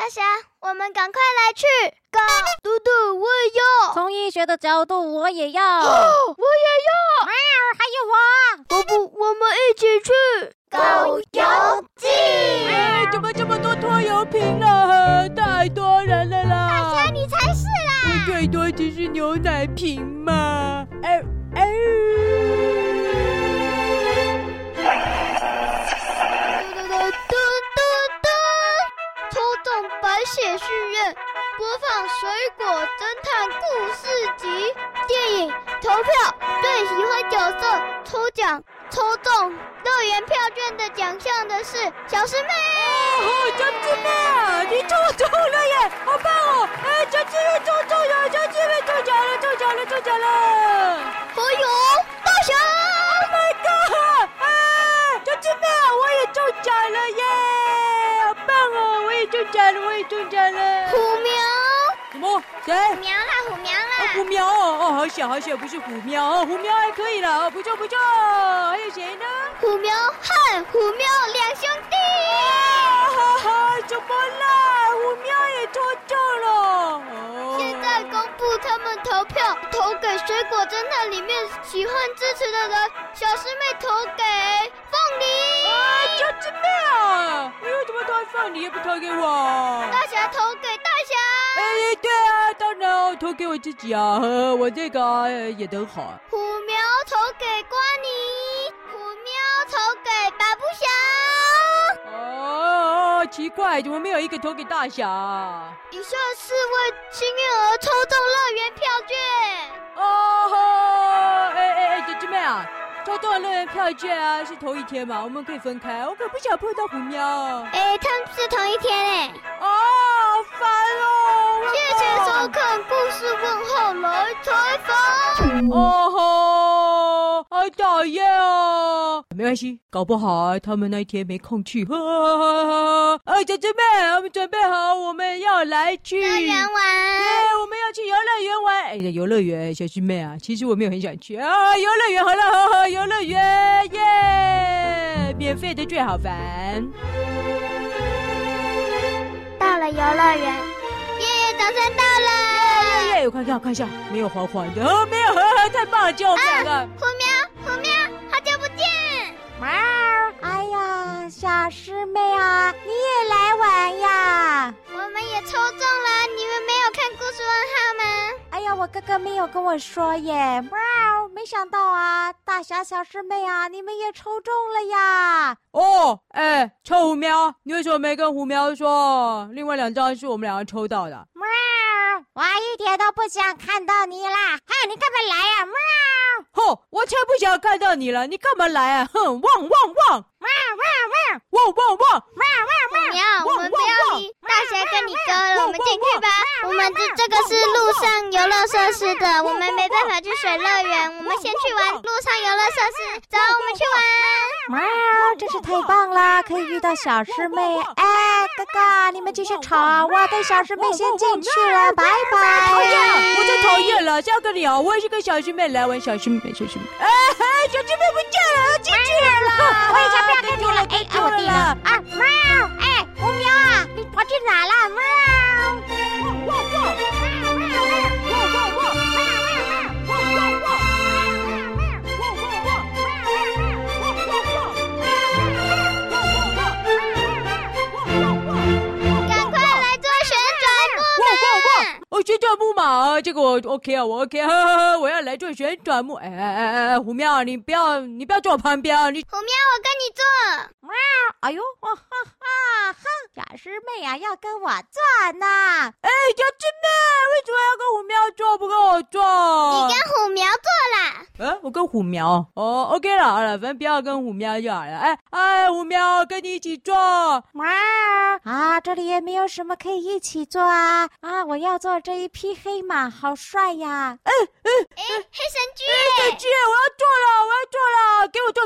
大侠，我们赶快来去搞嘟嘟，我也要。从医学的角度，我也要。哦，我也要。喵，还有我。不不，我们一起去搞游记。哎，怎么这么多拖油瓶了？太多人了啦！大侠，你才是啦！最多只是牛奶瓶嘛。哎哎。白血序院播放《水果侦探故事集》电影，投票最喜欢角色，抽奖抽中乐园票券的奖项的是小师妹。哦，小师妹，你抽中了耶，好棒哦！哎，小师妹抽中了，小师妹中奖了，中奖了，中奖了！还有大侠 ，Oh my god！ 哎，小师妹，我也中奖了耶！我也中奖了！虎苗？什么？谁？虎苗啦！哦，虎苗哦，哦，好小，不是虎苗哦，虎苗还可以啦，哦，不错。还有谁呢？虎苗和虎苗两兄弟。哈，怎么啦？虎苗也抽中了。哦，现在公布他们投票投给《水果侦探》里面喜欢支持的人，小师妹投给凤梨。啊，小师妹啊！放你也不投给我，大侠投给大侠。哎，对啊，当然投给我自己啊，我这个也很好。虎苗投给瓜尼，虎苗投给巴布侠。哦，奇怪，怎么没有一个投给大侠？以下4位幸运儿抽中乐园票券。哦，哎，姐妹啊！抽中了乐园票券啊，是同一天嘛？我们可以分开，我可不想碰到虎喵。哎，他们是同一天哎。哦，好烦哦！谢谢收看故事问号来采访。哦吼，好讨厌哦！没关系，搞不好啊，他们那一天没空去。哎，姐妹，我们准备好，我们要来去乐园玩。我们要去游乐园玩。哎，游乐园，小师妹啊，其实我没有很想去啊。游乐园好了。游乐园耶，免费的最好玩。到了游乐园，耶，早上到了。耶耶耶，我看一下，没有黄黄的，哦，没有，太棒了，救命了！虎喵，好久不见。喵，哎呀，小师妹啊，你也来玩呀？我们也抽中了，你们没有看故事问号吗？哎呀，我哥哥没有跟我说耶。喵。没想到啊，大侠小师妹啊，你们也抽中了呀！哦，哎，臭虎喵，你为什么没跟虎喵说？另外2张是我们2个抽到的。喵，我一点都不想看到你啦！嘿，你干嘛来呀？喵！吼，我才不想看到你了！你干嘛来啊？哼，汪！汪！喵，我们不要理大侠跟你哥了，我们进去吧。我们这个是路上游乐设施的，我们没办法去水乐园，我们先去玩路上游乐设施。走，我们去玩。喵，真是太棒了，可以遇到小师妹。哎，哥哥，你们继续吵啊！我带小师妹先进去了，拜拜。讨厌，我最讨厌了。下个你啊，我也是跟小师妹来玩，小师妹。哎，小师妹不见了，进去了。我以前不要跟你了，哎，我弟了啊！喵，哎，虎喵啊，你跑去哪了？旋转木马，这个我 OK 啊，我 OK 啊，我要来做旋转木。哎，虎喵，你不要坐我旁边，你虎喵，我跟你坐。喵，哎呦，哈，小师妹啊，要跟我坐呢。哎，小师妹，为什么要跟虎喵坐，不跟我坐？你跟虎喵坐啦。我跟虎喵。哦 ，OK 了，好了，反正不要跟虎喵就好了。哎，虎喵，跟你一起坐。喵，啊，这里也没有什么可以一起坐啊。啊，我要坐这一匹黑马，好帅呀！哎，黑神驹，我要坐了，给我坐。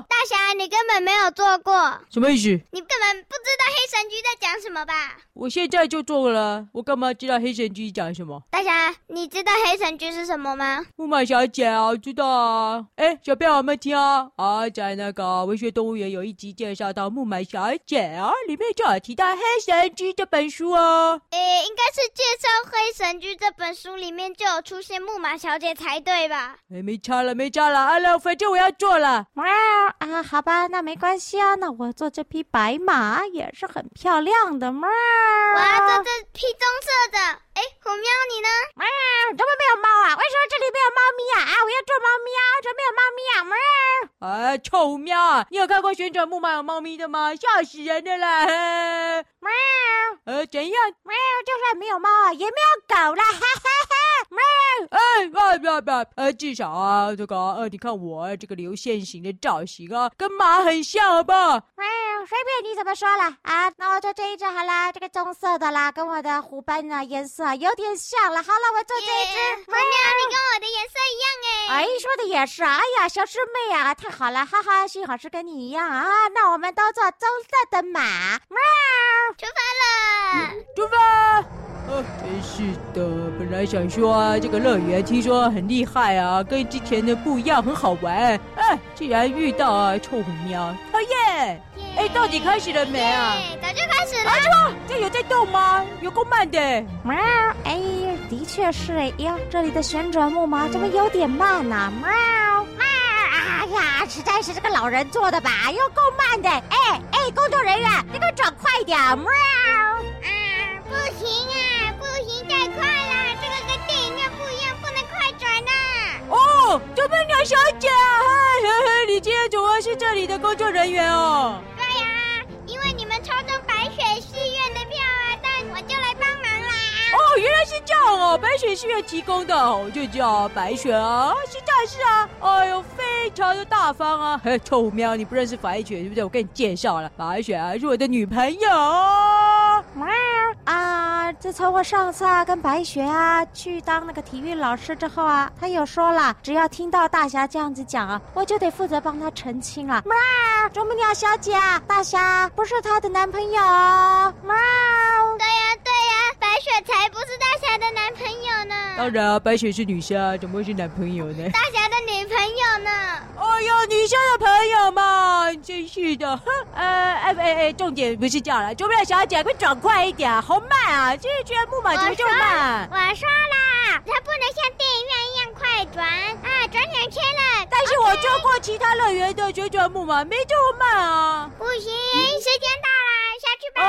大侠，你根本没有坐过，什么意思？你根本不知道黑神驹在讲什么吧？我现在就坐了，我干嘛知道黑神驹讲什么？大侠，你知道黑神驹是什么吗？木马小姐啊，我知道。道啊。哎，小朋友们听啊，在那个文学动物园有一集介绍到《木马小姐》啊，里面就有提到《黑神驹》这本书哦。哎，应该是介绍《黑神驹》这本书里面就有出现木马小姐才对吧？哎，没差了，阿乐，反正我要做了。哇啊，好吧，那没关系啊，那我做这匹白马也是很漂亮的嘛。哇，这匹棕色的。哎，虎喵你呢？哇，怎么没有猫啊？为什么这里没有猫咪啊？我要做猫咪啊，怎么没有猫咪啊？哎，臭虎喵，你有看过旋转木马有猫咪的吗？吓死人的啦！喵，怎样？喵，就算没有猫啊，也没有狗啦，哈哈哈。至少啊，这个你看我这个流线型的造型啊，跟马很像，好不好？随便你怎么说了啊，那我就这一只好啦，这个棕色的啦，跟我的虎斑啊颜色有点像了。好了，我做这一只。喵，你跟我的颜色一样哎。哎，说的也是，哎呀，小师妹啊，太好了，哈哈，幸好是跟你一样啊。那我们都做棕色的马。喵，出发了，出发。真是的，本来想说啊，这个乐园听说很厉害啊，跟之前的不一样，很好玩。哎，竟然遇到啊臭虎喵，讨厌！哎，到底开始了没啊？早就开始了。啊，这有在动吗？有够慢的。喵，哎，的确是哎呀，这里的旋转木马怎么有点慢呐？喵，哎呀，实在是这个老人做的吧，又够慢的。哎，工作人员，这个转快点。喵，啊，不行啊。太快了，这个跟电影院不一样，不能快转啊。哦，啄木鸟小姐，你今天怎么是这里的工作人员哦？对呀，因为你们抽中白水戏院的票啊，但我就来帮忙啦。哦，原来是这样哦，白水戏院提供的，我就叫白水啊，是这样是啊。哎呦，非常的大方啊。臭虎喵，你不认识白水是不是？我给你介绍了，白水啊是我的女朋友。自从我上次啊跟白雪啊去当那个体育老师之后啊，他有说了，只要听到大侠这样子讲啊，我就得负责帮他澄清了。喵，啄木鸟小姐，大侠不是她的男朋友。喵，对呀，白雪才不是大侠的男朋友呢。当然啊，白雪是女侠，怎么会是男朋友呢？大侠的女朋友呢？哎呦，女侠的朋友嘛，真是的。重点不是这样了，啄木鸟小姐，快转快一点，好慢啊！就是觉得木马怎么这么慢？我说啦，它不能像电影院一样快转啊，转两圈了。但是我坐过其他乐园的旋转木马，没这么慢啊。不行，时间到了，下去吧。哎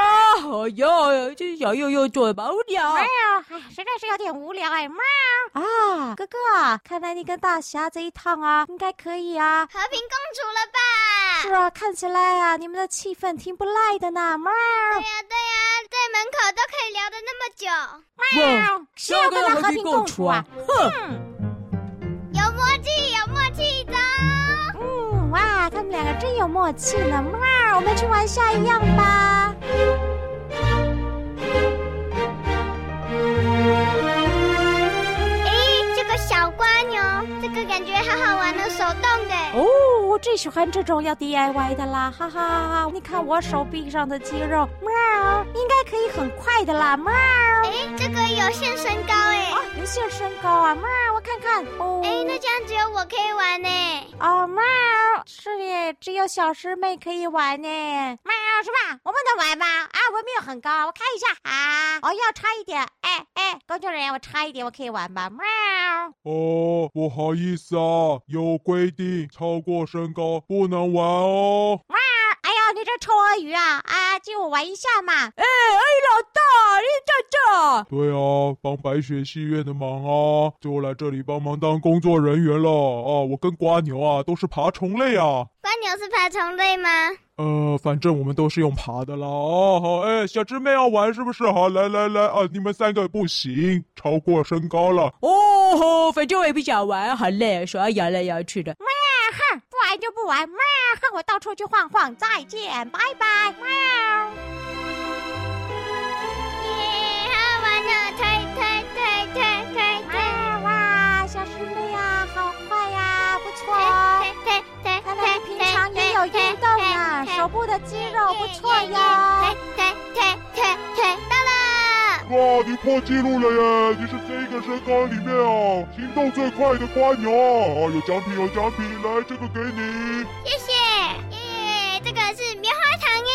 呦，这小幼做的吧，无聊。喵，实在是有点无聊哎。喵啊，哥哥啊，看来你跟大侠这一趟啊，应该可以啊，和平共处了吧？是啊，看起来啊，你们的气氛挺不赖的呢。喵，对呀。在门口都可以聊得那么久。哇，是要跟他和平共处啊！有默契，有默契的。哇，他们两个真有默契呢。哇，我们去玩下一样吧。哎，这个小瓜牛，这个感觉好好玩的，手动的。哦，我最喜欢这种要 DIY 的啦，哈哈哈！你看我手臂上的肌肉。应该可以很快的啦。喵，哎，这个有限身高哎。啊，有限身高啊。喵，我看看哦。哎，那这样只有我可以玩呢。哦，喵，是耶，只有小师妹可以玩呢。喵，是吧？我不能玩吧？啊，我没有很高，我看一下啊。哦，要差一点。哎，工作人员，我差一点，我可以玩吧？喵。哦，不好意思啊，有规定，超过身高不能玩哦。喵。你这臭鳄鱼啊！啊，借我玩一下嘛！哎，老大，你在这？对啊，帮白雪戏院的忙啊，就来这里帮忙当工作人员了啊！我跟瓜牛啊都是爬虫类啊。瓜牛是爬虫类吗？反正我们都是用爬的啦。哦，好，哎，小师妹要玩是不是？好，来啊！你们三个不行，超过身高了。哦，反正我也不想玩，好累，手要摇来摇去的。哼，不玩就不玩。喵，和我到处去晃晃，再见，拜拜。喵，耶，好玩啊！推！哇，小师妹啊，好快呀，不错哦。推！看来你平常也有运动啊，手部的肌肉不错哟。推！到了。哥，你破纪录了耶！你是这个身高里面哦，行动最快的瓜牛。哦，有奖品，有奖品，来，这个给你。谢谢。耶，这个是棉花糖耶。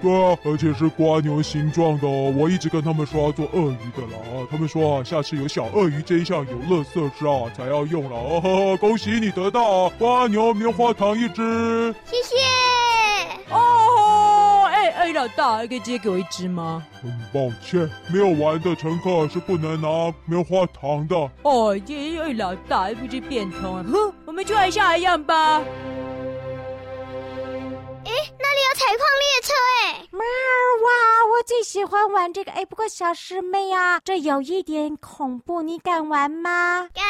对啊，而且是瓜牛形状的哦。我一直跟他们说要做鳄鱼的啦，他们说啊，下次有小鳄鱼这一项有垃圾吃啊才要用啦。哦呵呵，恭喜你得到啊，瓜牛棉花糖一只。谢谢。哦，哎，老大，可以直接给我一只吗？ 很抱歉，没有玩的乘客是不能拿棉花糖的。哦，耶，老大，不知变通啊！哼，我们就按下一样吧。哎，那里有采矿列车哎！喵哇，我最喜欢玩这个。哎，不过小师妹啊，这有一点恐怖，你敢玩吗？敢。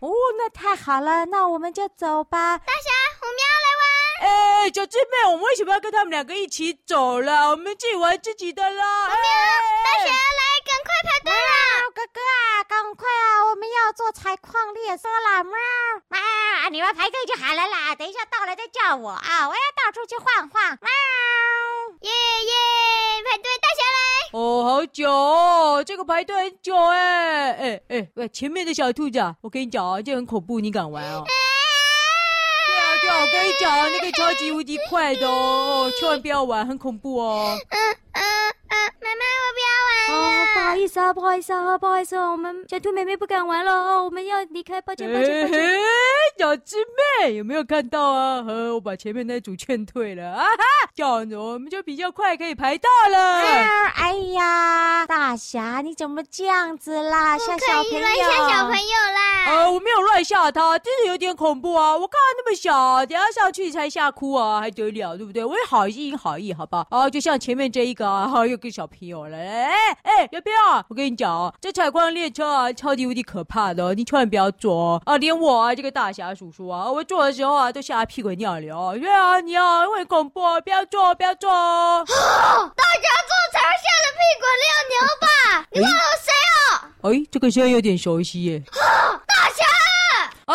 哦，那太好了，那我们就走吧。大侠，我们要来玩。 哎，小师妹，我们为什么要跟他们两个一起走啦？我们自己玩自己的啦！大侠来，赶快排队啦！哥哥啊，赶快啊，我们要坐采矿列车啦！喵喵，你们排队就好了啦，等一下到了再叫我啊！我要到处去晃晃！喵，耶，排队，大侠来！哦，好久哦，这个排队很久哎，前面的小兔子，我跟你讲啊，这很恐怖，你敢玩啊？ 对啊，我跟你讲啊，那个超级无敌快的哦，千万不要玩，很恐怖哦。妈妈，我不要玩了。哦，不好意思啊，不好意思啊，不好意思啊，我们小兔妹妹不敢玩了哦，我们要离开，抱歉，抱歉，抱歉。小智妹有没有看到啊？我把前面那组劝退了啊哈，这样子我们就比较快可以排到了。哎呀，大侠你怎么这样子啦？吓小朋友，乱吓小朋友啦。我没有乱吓他，真是有点恐怖啊！我看他那么小。 等下上去才吓哭啊，还得了，对不对？我也好心好意，好吧？啊，就像前面这一个啊，又跟小朋友了。哎，小朋友，我跟你讲啊，这采矿列车啊，超级无敌可怕的，你千万不要坐哦。啊，连我啊，这个大侠叔叔啊，我坐的时候啊，都吓屁滚尿流。对啊，你啊，因为恐怖，不要坐，不要坐哦。大家坐才会吓得屁滚尿流吧？你忘了我谁啊？哎，这个声音有点熟悉耶。大侠！吼！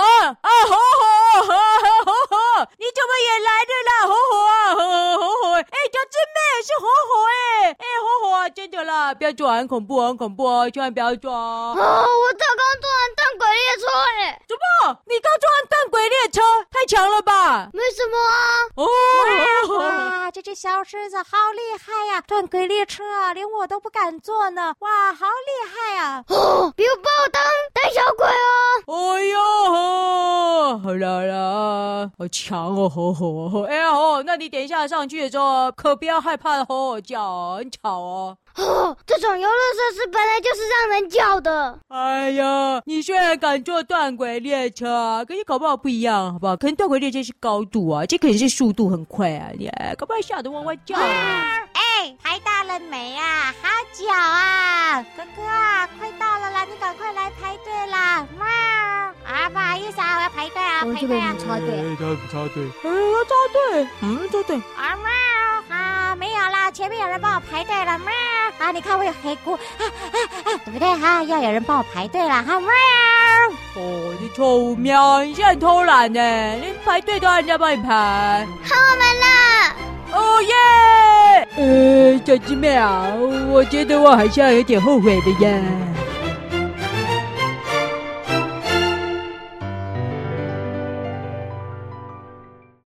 你怎么也来的啦？吼！哎，小师妹是吼吼啊，真的啦，不要坐，很恐怖，很恐怖哦，千万不要坐哦。我刚刚坐完蛋鬼列车哎！怎么？你刚坐完蛋鬼列车？太强了吧？没什么啊。哇，这只小狮子好厉害呀！蛋鬼列车啊，连我都不敢坐呢。哇，好厉害呀！哦，别把我当胆小鬼哦！哎呦，好啦啦，好强哦！吼！哎呀吼，那你等一下上去的时候，可不要害怕的吼吼叫哦，很吵哦。 哦，这种游乐设施本来就是让人叫的。哎呀，你虽然敢坐断轨列车，可是搞不好不一样，好不好？可能断轨列车是高度啊，这可能是速度很快啊，你搞不好吓得汪汪叫。哎，排到了没啊？好久啊，哥哥啊，快到了啦，你赶快来排队啦！喵啊，不好意思啊，我要排队啊，排队啊，插队，插队，插队，啊喵啊，没有啦，前面有人帮我排队了，喵。 啊！你看我有黑菇，对不对哈、啊？要有人帮我排队啦哈！喵！哦，你错误喵！你现在偷懒呢，连排队都要人家帮你排。看我们啦！哦耶！小师妹啊，我觉得我好像有点后悔的呀。